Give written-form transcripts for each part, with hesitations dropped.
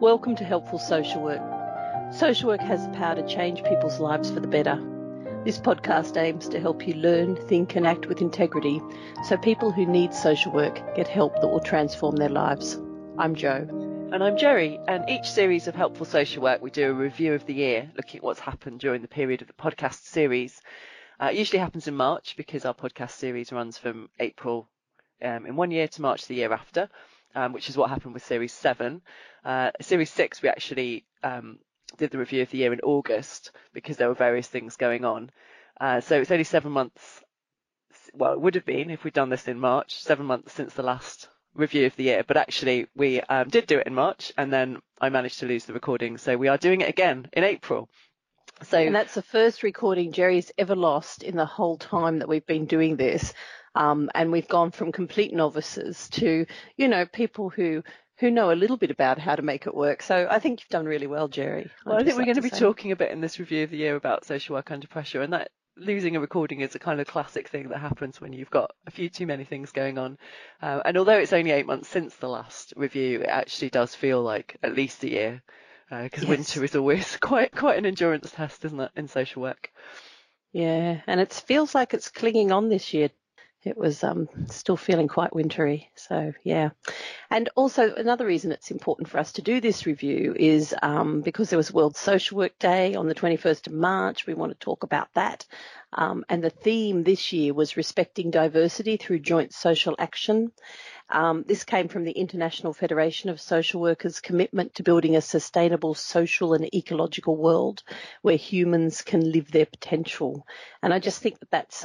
Welcome to Helpful Social Work. Social work has the power to change people's lives for the better. This podcast aims to help you learn, think and act with integrity so people who need social work get help that will transform their lives. I'm Jo. And I'm Jerry, and each series of Helpful Social Work we do a review of the year looking at what's happened during the period of the podcast series. It usually happens in March because our podcast series runs from April in one year to March the year after, which is what happened with Series 7. Series 6, we actually did the review of the year in August because there were various things going on. So it's only 7 months, well, it would have been if we'd done this in March, 7 months since the last review of the year. But actually, we did do it in March, and then I managed to lose the recording. So we are doing it again in April. And that's the first recording Jerry's ever lost in the whole time that we've been doing this. And we've gone from complete novices to, you know, people who know a little bit about how to make it work. So I think you've done really well, Jerry. Well, I think we're going to be talking a bit in this review of the year about social work under pressure, and that losing a recording is a kind of classic thing that happens when you've got a few too many things going on. And although it's only 8 months since the last review, it actually does feel like at least a year. Because winter is always quite an endurance test, isn't it, in social work? Yeah, and it feels like it's clinging on this year. It was still feeling quite wintry. So, yeah. And also another reason it's important for us to do this review is because there was World Social Work Day on the 21st of March. We want to talk about that. And the theme this year was respecting diversity through joint social action. This came from the International Federation of Social Workers' commitment to building a sustainable social and ecological world where humans can live their potential. And I just think that that's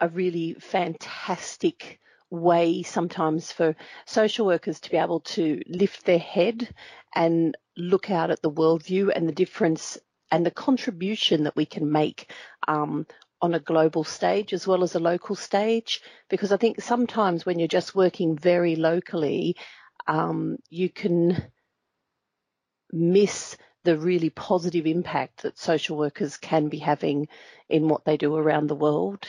a really fantastic way sometimes for social workers to be able to lift their head and look out at the worldview and the difference and the contribution that we can make on a global stage as well as a local stage, because I think sometimes when you're just working very locally, you can miss the really positive impact that social workers can be having in what they do around the world.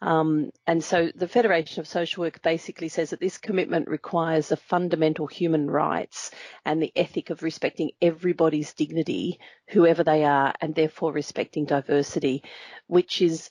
And so the Federation of Social Work basically says that this commitment requires the fundamental human rights and the ethic of respecting everybody's dignity, whoever they are, and therefore respecting diversity, which is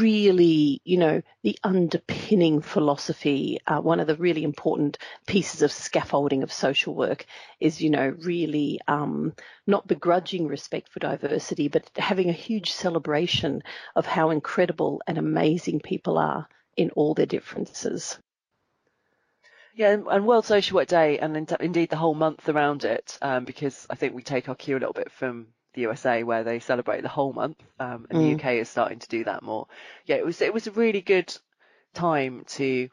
really, you know, the underpinning philosophy. One of the really important pieces of scaffolding of social work is, you know, really not begrudging respect for diversity, but having a huge celebration of how incredible and amazing people are in all their differences. Yeah, and World Social Work Day, and indeed the whole month around it, because I think we take our cue a little bit from the USA, where they celebrate the whole month, and the UK is starting to do that more. Yeah, it was a really good time to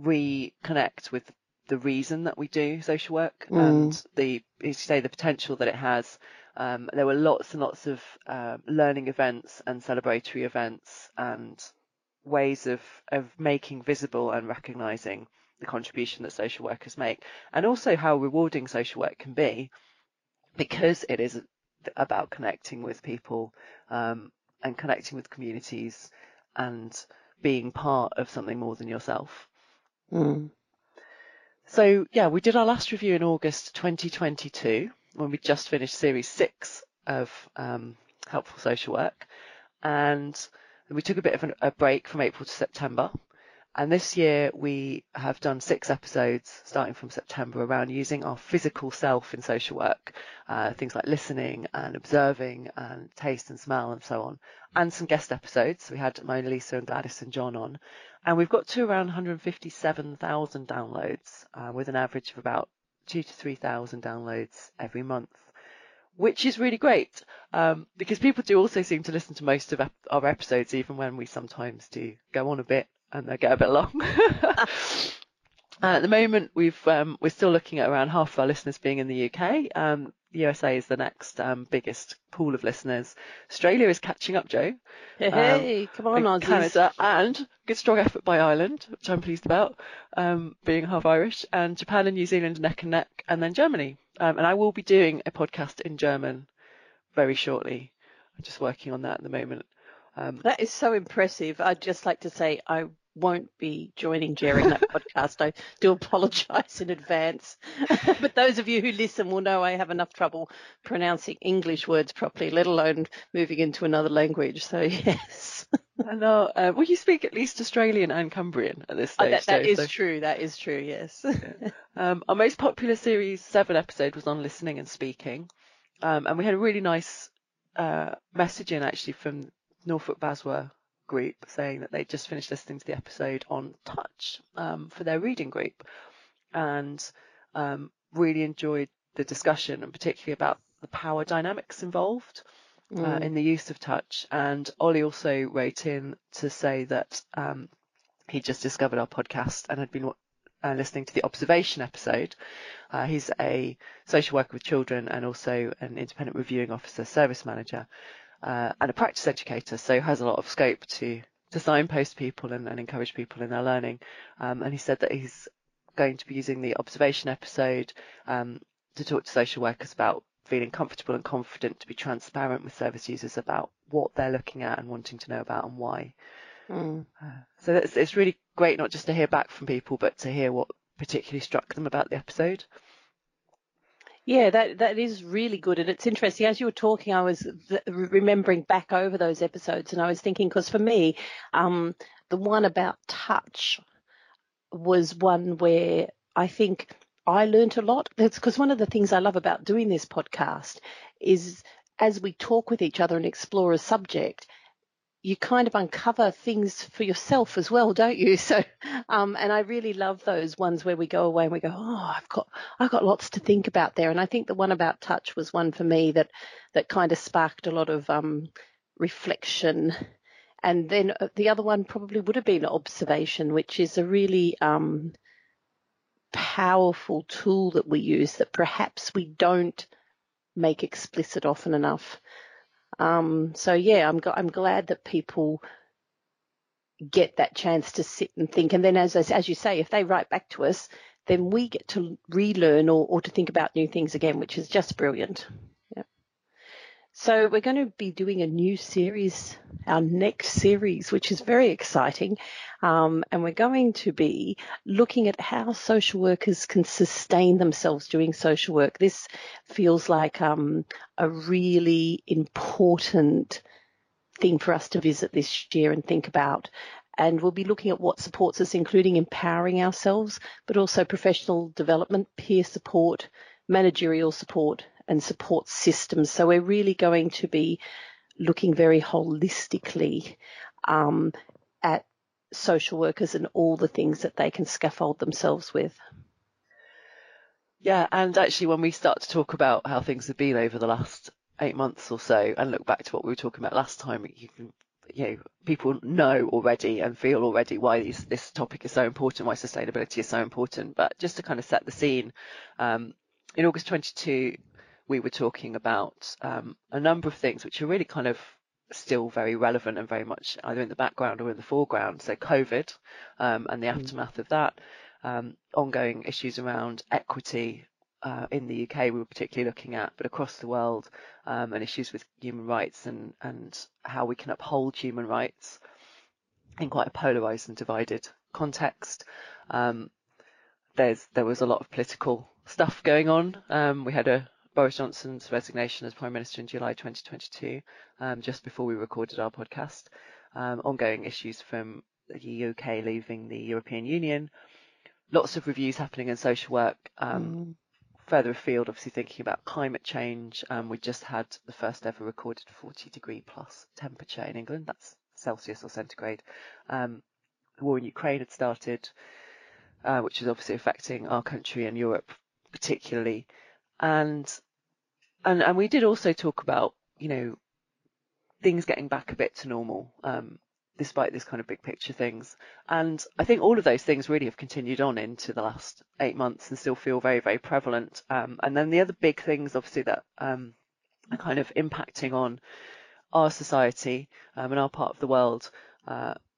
reconnect with the reason that we do social work and the potential that it has. There were lots and lots of learning events and celebratory events and ways of making visible and recognising the contribution that social workers make, and also how rewarding social work can be, because it is about connecting with people and connecting with communities and being part of something more than yourself. So yeah, we did our last review in August 2022 when we just finished Series 6 of Helpful Social Work, and we took a bit of a break from April to September, and this year we have done 6 episodes starting from September around using our physical self in social work, things like listening and observing and taste and smell and so on, and some guest episodes. We had Mona Lisa and Gladys and John on, and we've got to around 157,000 downloads with an average of about 2,000 to 3,000 downloads every month, which is really great because people do also seem to listen to most of our episodes, even when we sometimes do go on a bit and they get a bit long. At the moment, we're still looking at around half of our listeners being in the UK. The USA is the next biggest pool of listeners. Australia is catching up, Jo. Hey, come on, Aussies. Canada, and good strong effort by Ireland, which I'm pleased about, being half Irish, and Japan and New Zealand neck and neck, and then Germany. And I will be doing a podcast in German very shortly. I'm just working on that at the moment. That is so impressive. I'd just like to say I won't be joining Jer in that podcast. I do apologise in advance. But those of you who listen will know I have enough trouble pronouncing English words properly, let alone moving into another language. So, yes. I know. Well, you speak at least Australian and Cumbrian at this stage. That is true. That is true, yes. Yeah. Our most popular Series 7 episode was on listening and speaking. And we had a really nice message in, actually, from Norfolk Baswa group saying that they just finished listening to the episode on touch for their reading group, and really enjoyed the discussion, and particularly about the power dynamics involved in the use of touch. And Ollie also wrote in to say that he just discovered our podcast and had been listening to the observation episode. He's a social worker with children and also an independent reviewing officer, service manager, and a practice educator, so has a lot of scope to signpost people and encourage people in their learning. And he said that he's going to be using the observation episode to talk to social workers about feeling comfortable and confident to be transparent with service users about what they're looking at and wanting to know about and why. So it's really great not just to hear back from people, but to hear what particularly struck them about the episode. Yeah, that is really good. And it's interesting, as you were talking, I was remembering back over those episodes, and I was thinking, because for me, the one about touch was one where I think I learnt a lot. That's because one of the things I love about doing this podcast is as we talk with each other and explore a subject, you kind of uncover things for yourself as well, don't you? So, and I really love those ones where we go away and we go, oh, I've got lots to think about there. And I think the one about touch was one for me that kind of sparked a lot of reflection. And then the other one probably would have been observation, which is a really powerful tool that we use that perhaps we don't make explicit often enough. So, yeah, I'm glad that people get that chance to sit and think. And then, as you say, if they write back to us, then we get to relearn or to think about new things again, which is just brilliant. Yeah. So we're going to be doing a new series, our next series, which is very exciting. And we're going to be looking at how social workers can sustain themselves doing social work. This feels like a really important thing for us to visit this year and think about. And we'll be looking at what supports us, including empowering ourselves, but also professional development, peer support, managerial support, and support systems. So we're really going to be looking very holistically at social workers and all the things that they can scaffold themselves with. Yeah, and actually when we start to talk about how things have been over the last 8 months or so and look back to what we were talking about last time, people know already and feel already why this topic is so important, why sustainability is so important. But just to kind of set the scene, in August 22 we were talking about a number of things which are really kind of still very relevant and very much either in the background or in the foreground. So COVID and the aftermath of that, ongoing issues around equity in the UK we were particularly looking at, but across the world, and issues with human rights and how we can uphold human rights in quite a polarised and divided context. There was a lot of political stuff going on. We had Boris Johnson's resignation as Prime Minister in July 2022, just before we recorded our podcast, ongoing issues from the UK leaving the European Union, lots of reviews happening in social work, further afield, obviously thinking about climate change. We just had the first ever recorded 40-degree-plus temperature in England. That's Celsius or centigrade. The war in Ukraine had started, which is obviously affecting our country and Europe particularly. And we did also talk about, things getting back a bit to normal, despite this kind of big picture things. And I think all of those things really have continued on into the last 8 months and still feel very, very prevalent. And then the other big things, obviously, that are kind of impacting on our society and our part of the world,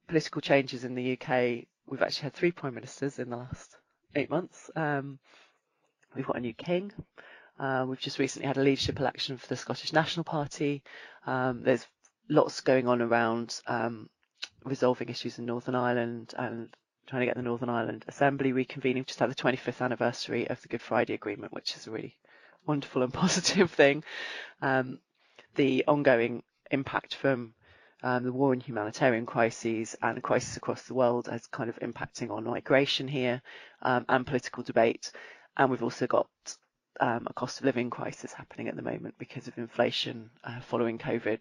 political changes in the UK. We've actually had 3 prime ministers in the last 8 months. We've got a new king. We've just recently had a leadership election for the Scottish National Party. There's lots going on around resolving issues in Northern Ireland and trying to get the Northern Ireland Assembly reconvening just at the 25th anniversary of the Good Friday Agreement, which is a really wonderful and positive thing. The ongoing impact from the war and humanitarian crises and crises across the world as kind of impacting on migration here, and political debate. And we've also got a cost of living crisis happening at the moment because of inflation following COVID,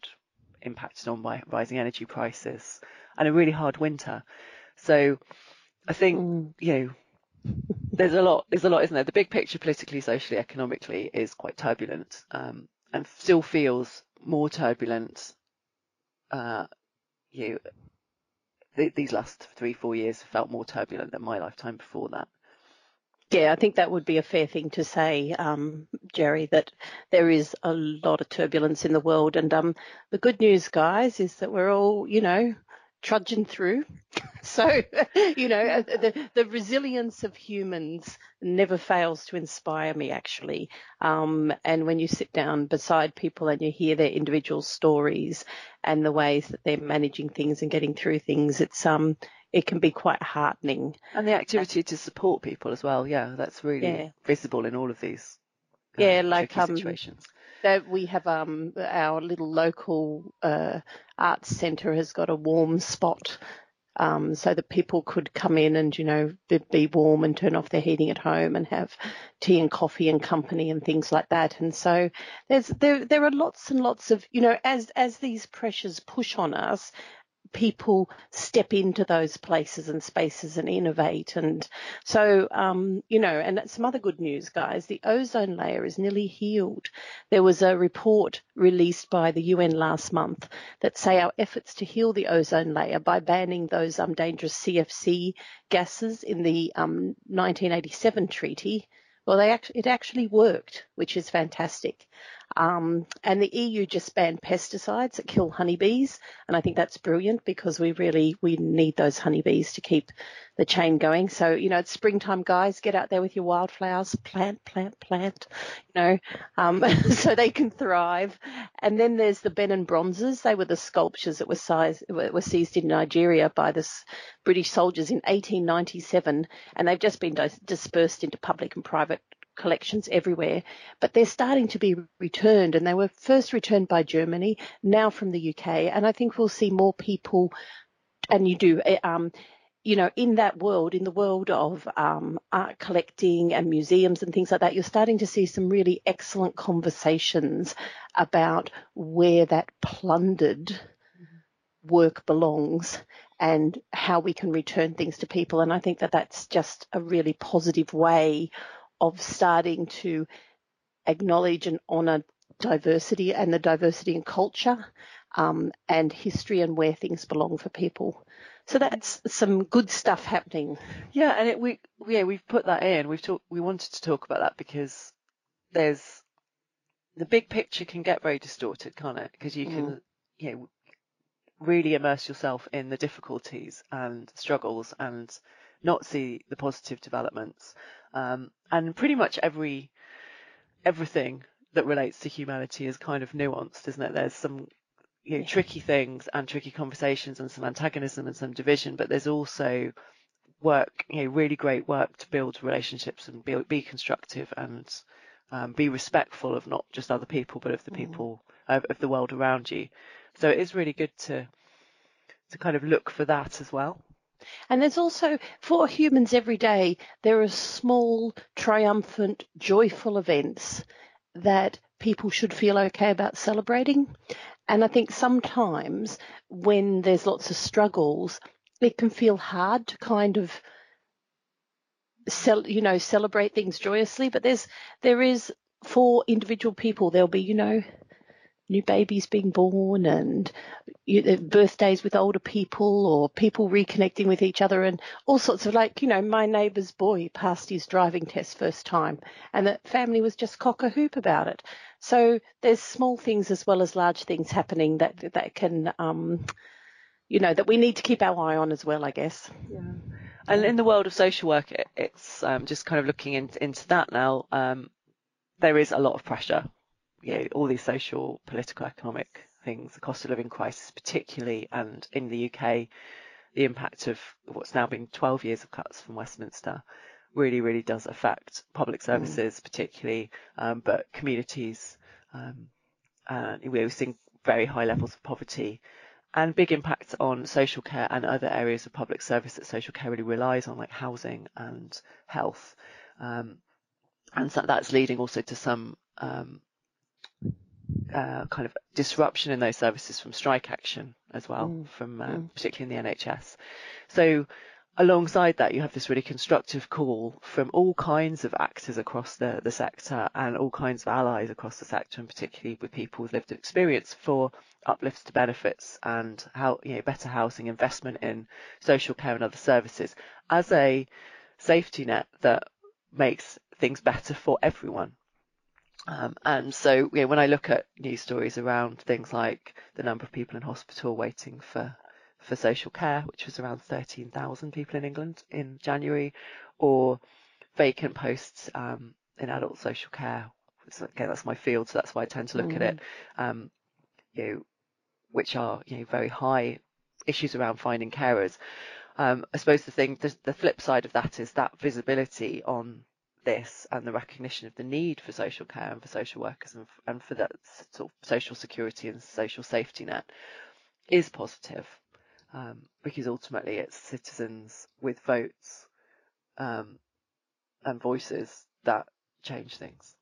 impacted on by rising energy prices and a really hard winter. So I think, you know, there's a lot, isn't there? The big picture politically, socially, economically is quite turbulent, and still feels more turbulent. These last 3-4 years felt more turbulent than my lifetime before that. Yeah, I think that would be a fair thing to say, Jerry, that there is a lot of turbulence in the world. And the good news, guys, is that we're all, you know, trudging through. So, you know, the resilience of humans never fails to inspire me, actually. And when you sit down beside people and you hear their individual stories and the ways that they're managing things and getting through things, it's it can be quite heartening. And the activity to support people as well. Yeah, that's really visible in all of these situations. That we have our little local arts centre has got a warm spot, so that people could come in and, you know, be warm and turn off their heating at home and have tea and coffee and company and things like that. And so there are lots and lots of, you know, as these pressures push on us, people step into those places and spaces and innovate. And so, you know, and some other good news, guys, the ozone layer is nearly healed. There was a report released by the UN last month that say our efforts to heal the ozone layer by banning those dangerous CFC gases in the 1987 treaty, well, it actually worked, which is fantastic. And the EU just banned pesticides that kill honeybees. And I think that's brilliant because we need those honeybees to keep the chain going. So, you know, it's springtime, guys. Get out there with your wildflowers, plant, you know, so they can thrive. And then there's the Benin Bronzes. They were the sculptures that were seized in Nigeria by the British soldiers in 1897. And they've just been dispersed into public and private collections everywhere, but they're starting to be returned, and they were first returned by Germany, now from the UK. And I think we'll see more people, and you do, you know, in that world, in the world of art collecting and museums and things like that, you're starting to see some really excellent conversations about where that plundered work belongs and how we can return things to people. And I think that's just a really positive way of starting to acknowledge and honour diversity and the diversity in culture and history and where things belong for people. So that's some good stuff happening. Yeah, and we've put that in. We wanted to talk about that because there's the big picture can get very distorted, can't it? Because you can really immerse yourself in the difficulties and struggles and not see the positive developments. And pretty much everything that relates to humanity is kind of nuanced, isn't it? There's some tricky things and tricky conversations and some antagonism and some division, but there's also work, really great work to build relationships and be constructive and be respectful of not just other people, but of the people of the world around you. So it is really good to kind of look for that as well. And there's also, for humans every day, there are small, triumphant, joyful events that people should feel okay about celebrating. And I think sometimes when there's lots of struggles, it can feel hard to kind of celebrate things joyously. But there is for individual people, there'll be, you know, new babies being born and birthdays with older people or people reconnecting with each other and all sorts of, like, you know, my neighbour's boy passed his driving test first time and the family was just cock a hoop about it. So there's small things as well as large things happening that can, you know, that we need to keep our eye on as well, I guess. Yeah. And in the world of social work, it's just kind of looking into that now. There is a lot of pressure. All these social, political, economic things, the cost of living crisis particularly, and in the UK, the impact of what's now been 12 years of cuts from Westminster really does affect public services particularly, but communities. We're seeing very high levels of poverty and big impacts on social care and other areas of public service that social care really relies on, like housing and health. And so that's leading also to some kind of disruption in those services from strike action as well, from particularly in the NHS. So alongside that, you have this really constructive call from all kinds of actors across the sector and all kinds of allies across the sector, and particularly with people with lived experience, for uplifts to benefits and how better housing, investment in social care and other services as a safety net that makes things better for everyone. And so when I look at news stories around things like the number of people in hospital waiting for social care, which was around 13,000 people in England in January, or vacant posts in adult social care, so again that's my field, so that's why I tend to look at it, which are very high issues around finding carers. I suppose the flip side of that is that visibility on this and the recognition of the need for social care and for social workers and for that sort of social security and social safety net is positive, because ultimately it's citizens with votes and voices that change things.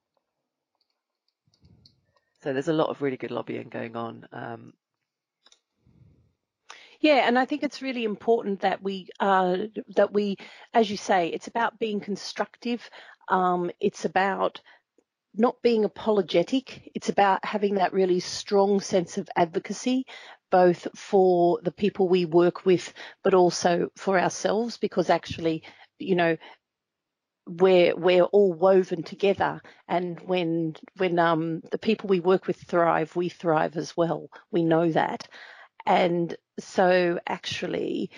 So there's a lot of really good lobbying going on. Yeah, and I think it's really important that we, as you say, it's about being constructive. It's about not being apologetic. It's about having that really strong sense of advocacy, both for the people we work with, but also for ourselves, because actually, we're all woven together, and when the people we work with thrive, we thrive as well. We know that. And so actually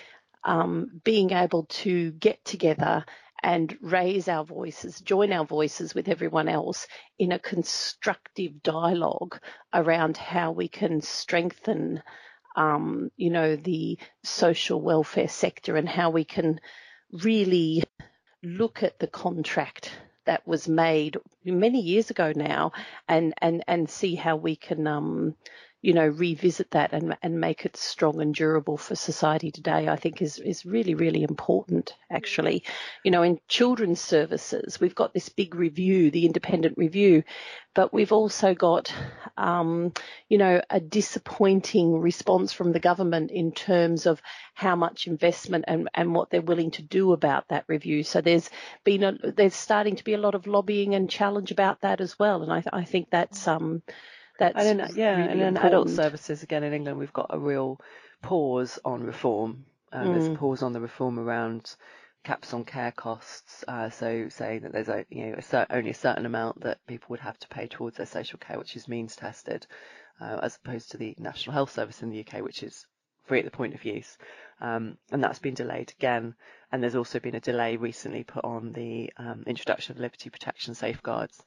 being able to get together and raise our voices, join our voices with everyone else in a constructive dialogue around how we can strengthen, the social welfare sector, and how we can really look at the contract that was made many years ago now and see how we can revisit that and make it strong and durable for society today, I think is really important, actually. In children's services, we've got this big review, the independent review, but we've also got, a disappointing response from the government in terms of how much investment and what they're willing to do about that review. So there's starting to be a lot of lobbying and challenge about that as well. And I think that's really and then adult services, again, in England, we've got a real pause on reform. There's a pause on the reform around caps on care costs. So saying that there's only a certain amount that people would have to pay towards their social care, which is means tested, as opposed to the National Health Service in the UK, which is free at the point of use. And that's been delayed again. And there's also been a delay recently put on the introduction of Liberty Protection safeguards.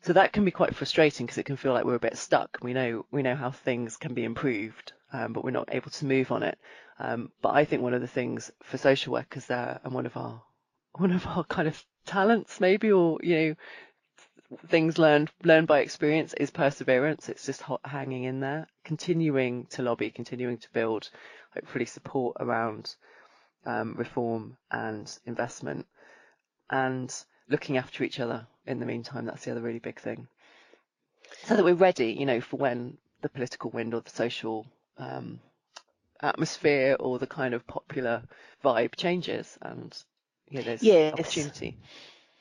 So that can be quite frustrating, because it can feel like we're a bit stuck. We know how things can be improved, but we're not able to move on it. But I think one of the things for social workers there, and one of our kind of talents maybe, or things learned by experience, is perseverance. It's just hanging in there, continuing to lobby, continuing to build, hopefully, support around reform and investment, and looking after each other in the meantime. That's the other really big thing, so that we're ready, for when the political wind or the social atmosphere or the kind of popular vibe changes, and there's opportunity.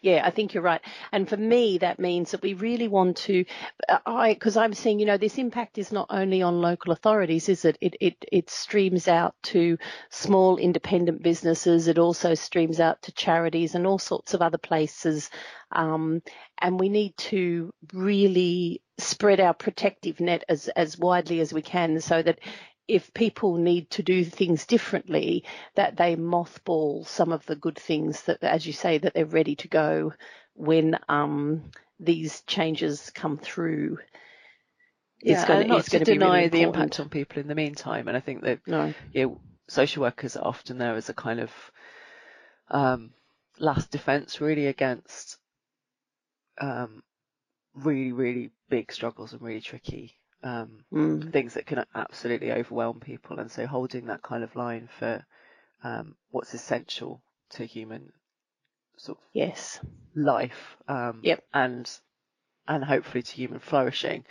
Yeah, I think you're right. And for me, that means that we really want to, because I'm seeing, this impact is not only on local authorities, is it? It streams out to small independent businesses. It also streams out to charities and all sorts of other places. And we need to really spread our protective net as widely as we can, so that if people need to do things differently, that they mothball some of the good things that, as you say, that they're ready to go when these changes come through. it's going to deny the impact on people in the meantime. And I think that social workers are often there as a kind of last defense, really, against really, really big struggles and really tricky things that can absolutely overwhelm people. And so holding that kind of line for what's essential to human sort of life and hopefully to human flourishing,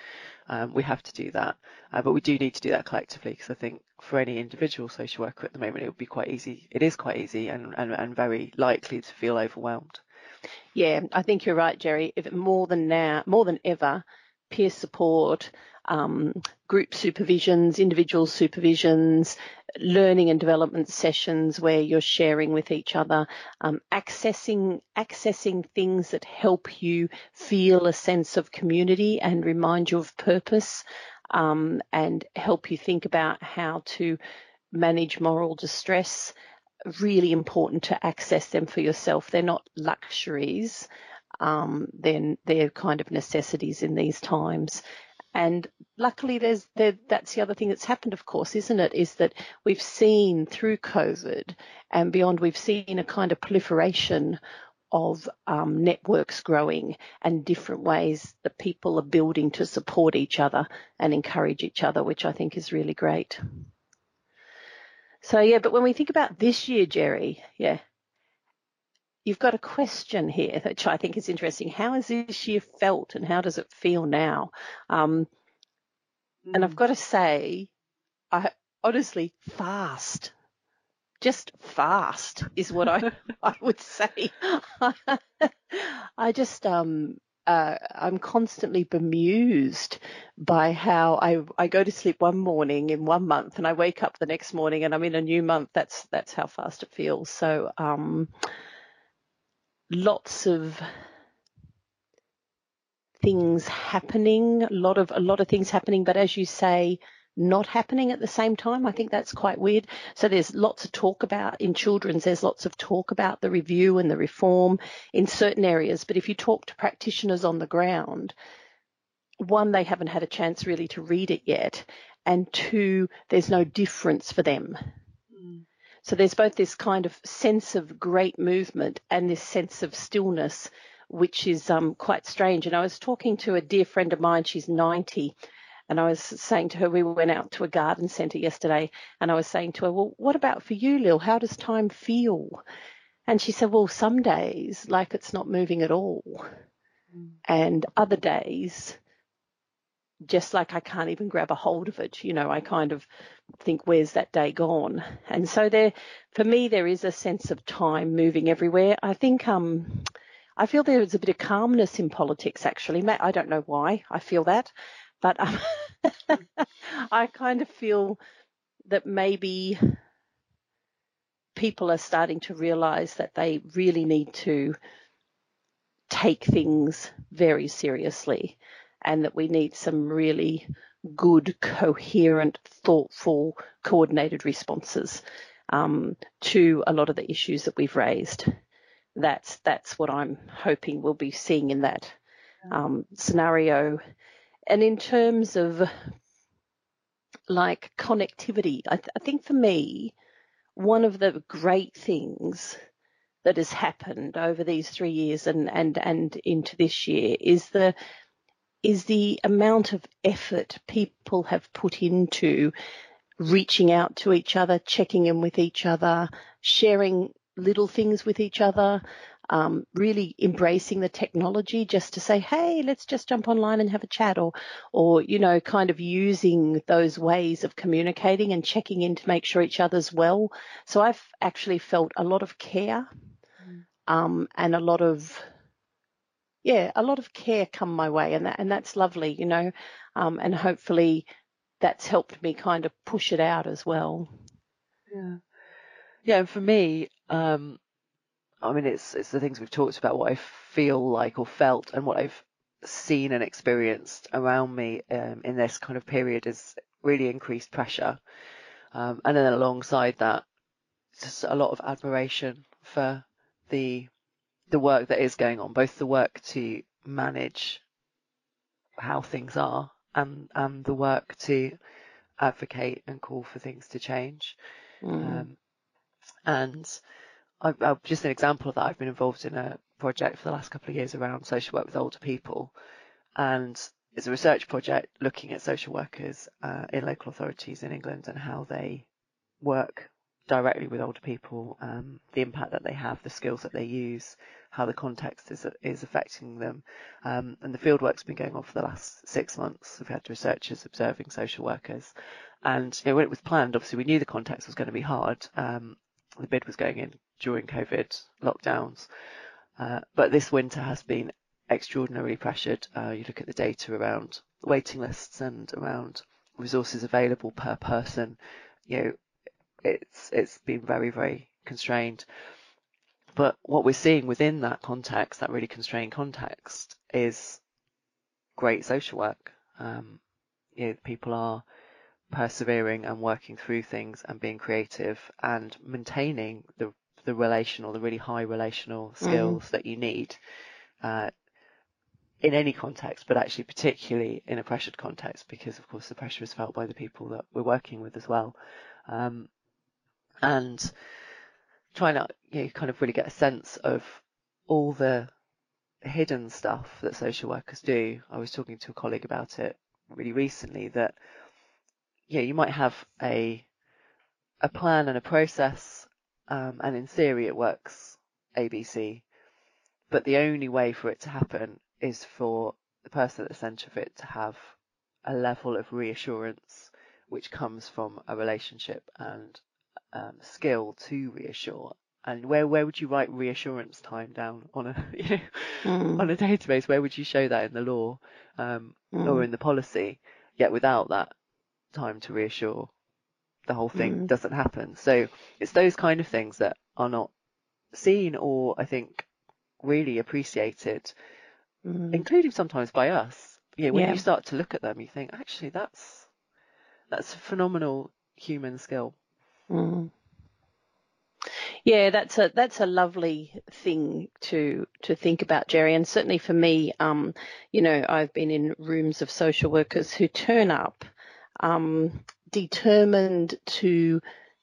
we have to do that, but we do need to do that collectively, because I think for any individual social worker at the moment, it would be quite easy. It is quite easy and very likely to feel overwhelmed. Yeah, I think you're right, Jerry. If more than ever, peer support, group supervisions, individual supervisions, learning and development sessions where you're sharing with each other, accessing things that help you feel a sense of community and remind you of purpose, and help you think about how to manage moral distress. Really important to access them for yourself. They're not luxuries. Then they're kind of necessities in these times. And luckily, that's the other thing that's happened, of course, isn't it, is that we've seen through COVID and beyond, we've seen a kind of proliferation of networks growing and different ways that people are building to support each other and encourage each other, which I think is really great. So, but when we think about this year, Jerry, you've got a question here, which I think is interesting. How has this year felt and how does it feel now? And I've got to say, honestly, fast. Just fast is what I would say. I just I'm constantly bemused by how I go to sleep one morning in one month and I wake up the next morning and I'm in a new month. That's how fast it feels. So lots of things happening, a lot of things happening, but as you say, not happening at the same time. I think that's quite weird. So there's lots of talk about in children's, there's lots of talk about the review and the reform in certain areas. But if you talk to practitioners on the ground, one, they haven't had a chance really to read it yet. And two, there's no difference for them. So there's both this kind of sense of great movement and this sense of stillness, which is quite strange. And I was talking to a dear friend of mine, she's 90, and I was saying to her, we went out to a garden centre yesterday, and I was saying to her, well, what about for you, Lil? How does time feel? And she said, well, some days, like it's not moving at all. And other days, just like I can't even grab a hold of it, I kind of think, where's that day gone? And so for me, there is a sense of time moving everywhere. I think I feel there is a bit of calmness in politics, actually. I don't know why I feel that, but I kind of feel that maybe people are starting to realise that they really need to take things very seriously, and that we need some really good, coherent, thoughtful, coordinated responses to a lot of the issues that we've raised. That's what I'm hoping we'll be seeing in that scenario. And in terms of like connectivity, I think for me, one of the great things that has happened over these 3 years and into this year is the amount of effort people have put into reaching out to each other, checking in with each other, sharing little things with each other, really embracing the technology just to say, hey, let's just jump online and have a chat, or kind of using those ways of communicating and checking in to make sure each other's well. So I've actually felt a lot of care and a lot of care come my way, and that's lovely, and hopefully that's helped me kind of push it out as well. And for me, it's the things we've talked about, what I feel like or felt and what I've seen and experienced around me in this kind of period is really increased pressure, and then alongside that, just a lot of admiration for the work that is going on, both the work to manage how things are the work to advocate and call for things to change. And I just an example of that, I've been involved in a project for the last couple of years around social work with older people, and it's a research project looking at social workers in local authorities in England and how they work directly with older people, the impact that they have, the skills that they use, how the context is affecting them. And the fieldwork's been going on for the last 6 months. We've had researchers observing social workers. And you know, when it was planned, obviously we knew the context was going to be hard. The bid was going in during COVID lockdowns. But this winter has been extraordinarily pressured. You look at the data around waiting lists and around resources available per person. You know, it's been very, very constrained. But what we're seeing within that context, that really constrained context, is great social work. You know, people are persevering and working through things and being creative and maintaining the relational, the really high relational skills that you need in any context, but actually particularly in a pressured context, because of course the pressure is felt by the people that we're working with as well. And trying to kind of really get a sense of all the hidden stuff that social workers do. I was talking to a colleague about it really recently, that you might have a plan and a process, and in theory it works ABC, but the only way for it to happen is for the person at the centre of it to have a level of reassurance which comes from a relationship and skill to reassure. And where would you write reassurance time down on a on a database? Where would you show that in the law or in the policy? Yet without that time to reassure, the whole thing doesn't happen. So it's those kind of things that are not seen or I think really appreciated, including sometimes by us. When you start to look at them, you think actually that's a phenomenal human skill. Yeah, that's a lovely thing to think about, Jerry. And certainly for me, I've been in rooms of social workers who turn up determined to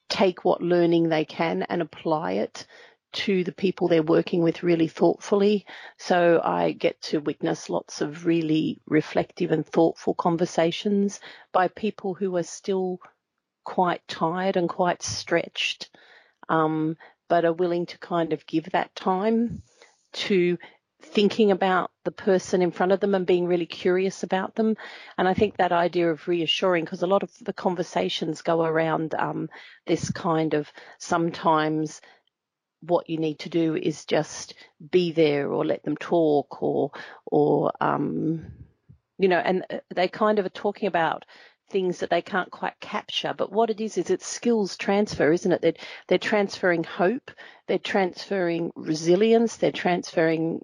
take what learning they can and apply it to the people they're working with really thoughtfully. So I get to witness lots of really reflective and thoughtful conversations by people who are still quite tired and quite stretched, but are willing to kind of give that time to thinking about the person in front of them and being really curious about them. And I think that idea of reassuring, because a lot of the conversations go around this kind of sometimes what you need to do is just be there or let them talk or and they kind of are talking about things that they can't quite capture. But what it is it's skills transfer, isn't it? They're transferring hope, they're transferring resilience, they're transferring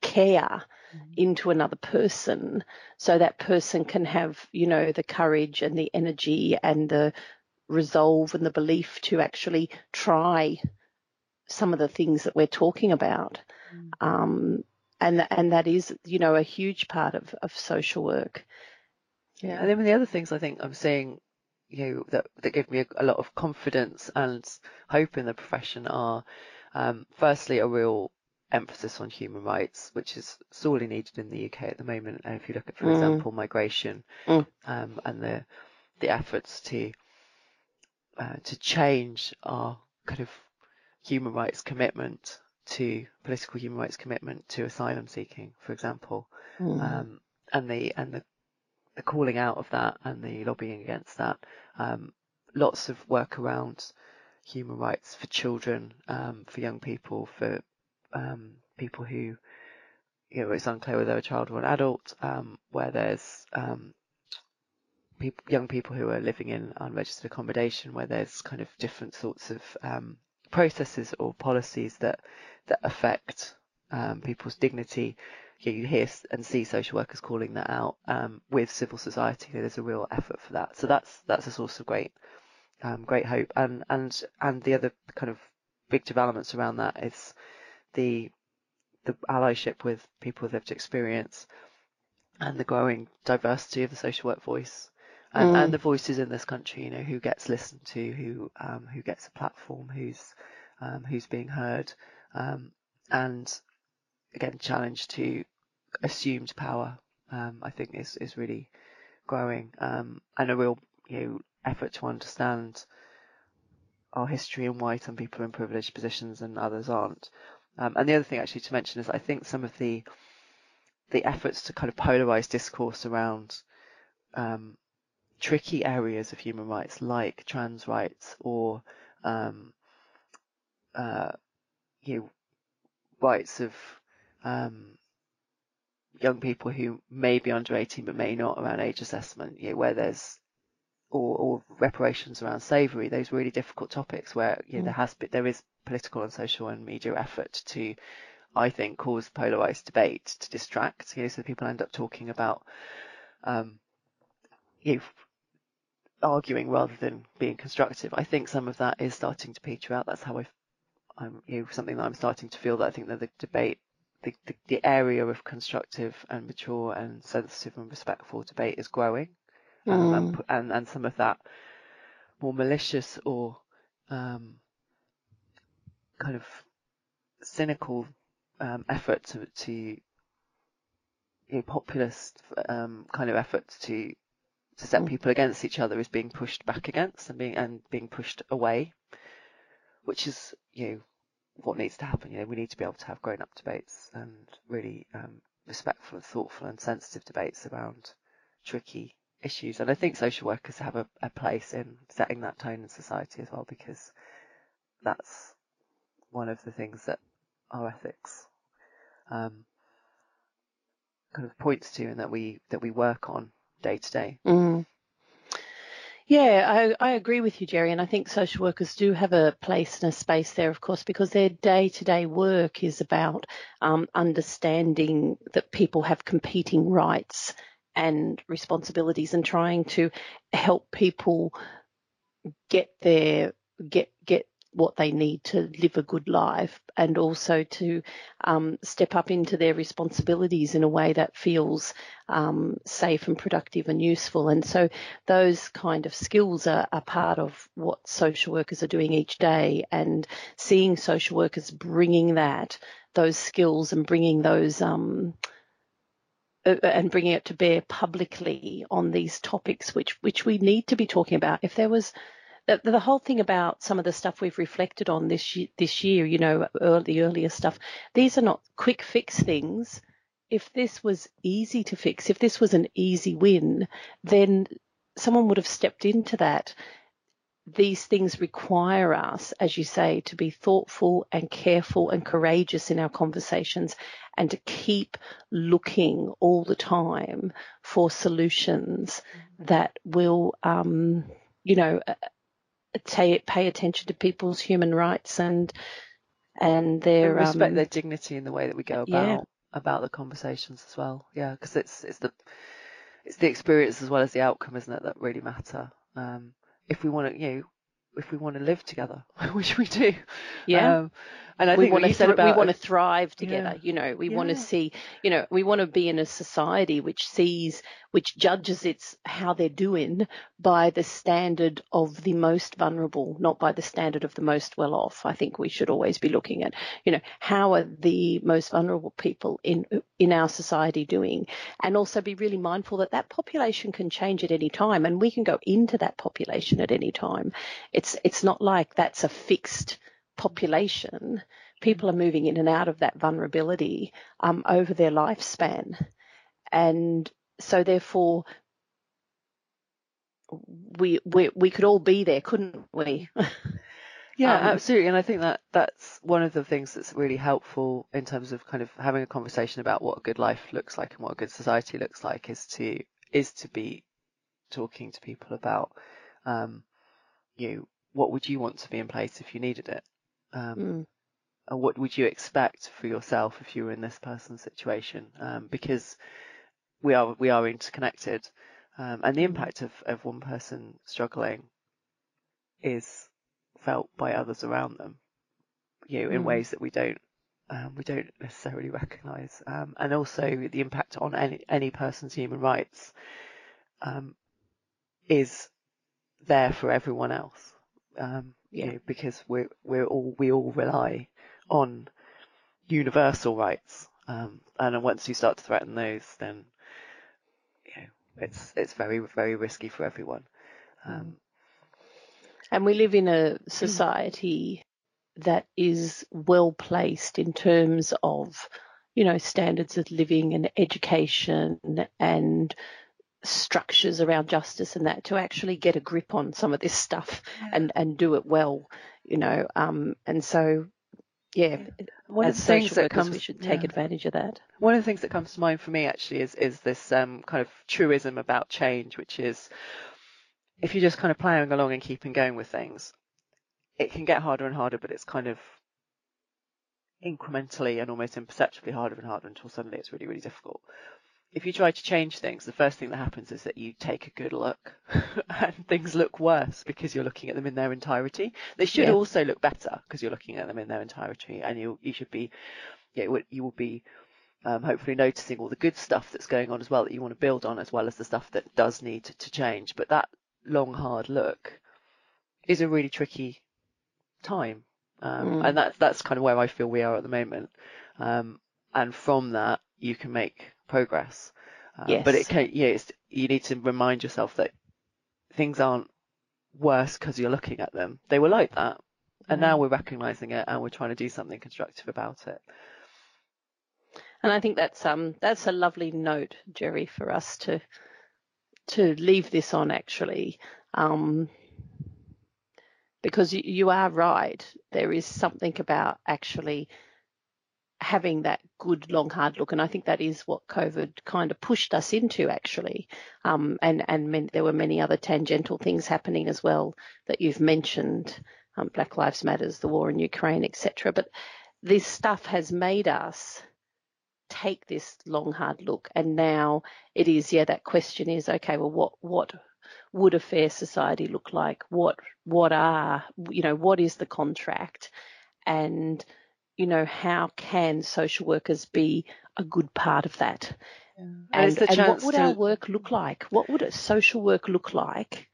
care into another person, so that person can have, the courage and the energy and the resolve and the belief to actually try some of the things that we're talking about. And that is, a huge part of social work. Yeah, and then one of the other things I think I'm seeing, that give me a lot of confidence and hope in the profession are, firstly, a real emphasis on human rights, which is sorely needed in the UK at the moment. If you look at, for example, migration and the efforts to change our kind of political human rights commitment to asylum seeking, for example, and the calling out of that and the lobbying against that, lots of work around human rights for children, for young people, for people who, it's unclear whether they're a child or an adult, where there's young people who are living in unregistered accommodation, where there's kind of different sorts of processes or policies that affect people's dignity. You hear and see social workers calling that out with civil society. There's a real effort for that. So that's a source of great hope. And the other kind of big developments around that is the allyship with people with lived experience, and the growing diversity of the social work voice and the voices in this country, you know, who gets listened to, who gets a platform, who's being heard, and again, challenge to assumed power, I think is really growing, and a real, you know, effort to understand our history and why some people are in privileged positions and others aren't. And the other thing actually to mention is I think some of the efforts to kind of polarize discourse around tricky areas of human rights like trans rights or you know, rights of young people who may be under 18 but may not, around age assessment, you know, where there's or reparations around slavery, those really difficult topics where, you know, there is political and social and media effort to, I think, cause polarized debate, to distract, you know, so people end up talking about you know, arguing rather than being constructive. I think some of that is starting to peter out. That's how I'm you know, something that I'm starting to feel, that I think that the debate, the area of constructive and mature and sensitive and respectful debate is growing, and some of that more malicious or kind of cynical effort to you know, populist kind of efforts to set people against each other is being pushed back against and being pushed away, which is, you know, what needs to happen. You know, we need to be able to have grown-up debates and really respectful and thoughtful and sensitive debates around tricky issues. And I think social workers have a place in setting that tone in society as well, because that's one of the things that our ethics kind of points to, and that we work on day to day. Yeah, I agree with you, Jerry, and I think social workers do have a place and a space there, of course, because their day-to-day work is about understanding that people have competing rights and responsibilities, and trying to help people get what they need to live a good life, and also to step up into their responsibilities in a way that feels safe and productive and useful. And so those kind of skills are part of what social workers are doing each day, and seeing social workers bringing those skills and bringing those and bringing it to bear publicly on these topics which we need to be talking about. If there was the whole thing about some of the stuff we've reflected on this year, you know, the earlier stuff, these are not quick fix things. If this was easy to fix, if this was an easy win, then someone would have stepped into that. These things require us, as you say, to be thoughtful and careful and courageous in our conversations, and to keep looking all the time for solutions that will, you know, pay attention to people's human rights and their respect their dignity in the way that we go about the conversations as well. Yeah, because it's the experience as well as the outcome, isn't it, that really matter. If we want to live together, which we do. Yeah. And I think we want to thrive together. Yeah. You know, we want to see, you know, we want to be in a society which judges how they're doing by the standard of the most vulnerable, not by the standard of the most well off. I think we should always be looking at, you know, how are the most vulnerable people in our society doing, and also be really mindful that population can change at any time, and we can go into that population at any time. It's not like that's a fixed population. People are moving in and out of that vulnerability over their lifespan. And so therefore, we could all be there, couldn't we? Yeah, absolutely. And I think that's one of the things that's really helpful in terms of kind of having a conversation about what a good life looks like and what a good society looks like is to be talking to people about you, what would you want to be in place if you needed it? And what would you expect for yourself if you were in this person's situation? Because we are interconnected, and the impact of one person struggling is felt by others around them, you know, in ways that we don't we don't necessarily recognise, and also the impact on any person's human rights is there for everyone else. You know, because we all rely on universal rights, and once you start to threaten those, then you know it's very, very risky for everyone. And we live in a society that is well placed in terms of, you know, standards of living and education and structures around justice and that, to actually get a grip on some of this stuff and do it well, you know. And so, yeah, one of the things that comes, we should take advantage of that. One of the things that comes to mind for me actually is this kind of truism about change, which is, if you're just kind of ploughing along and keeping going with things, it can get harder and harder, but it's kind of incrementally and almost imperceptibly harder and harder until suddenly it's really, really difficult. If you try to change things, the first thing that happens is that you take a good look and things look worse because you're looking at them in their entirety. They should also look better because you're looking at them in their entirety, and you should be, you will be hopefully noticing all the good stuff that's going on as well that you want to build on, as well as the stuff that does need to change. But that long, hard look is a really tricky time. And that's kind of where I feel we are at the moment. And from that, you can make progress, but it can, you need to remind yourself that things aren't worse because you're looking at them. They were like that, and now we're recognizing it and we're trying to do something constructive about it. And I think that's a lovely note, Jerry, for us to leave this on, actually, because you are right. There is something about actually having that good long hard look, and I think that is what COVID kind of pushed us into, actually, and there were many other tangential things happening as well that you've mentioned, Black Lives Matters, the war in Ukraine, etc. But this stuff has made us take this long hard look, and now it is that question is, okay, well, what would a fair society look like? What is the contract? And you know, how can social workers be a good part of that? Yeah. And what would our work look like? What would a social work look like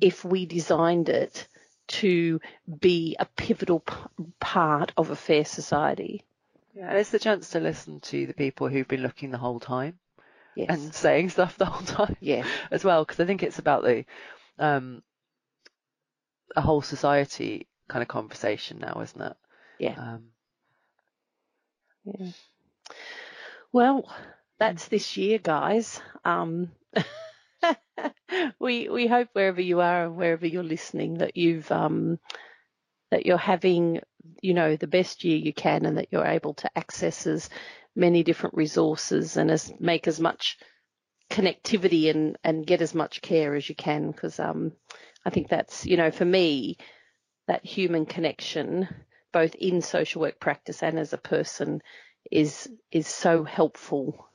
if we designed it to be a pivotal part of a fair society? Yeah, and it's the chance to listen to the people who've been looking the whole time and saying stuff the whole time as well, because I think it's about a whole society kind of conversation now, isn't it? Yeah. Yeah. Well, that's this year, guys. We hope wherever you are and wherever you're listening that you've that you're having, you know, the best year you can, and that you're able to access as many different resources and make as much connectivity and get as much care as you can, because I think that's, you know, for me, that human connection, both in social work practice and as a person, is so helpful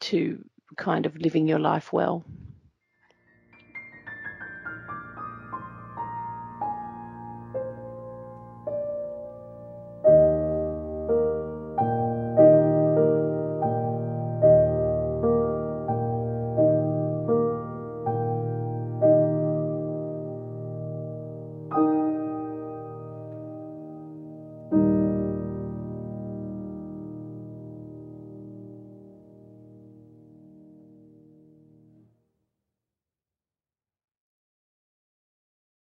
to kind of living your life well.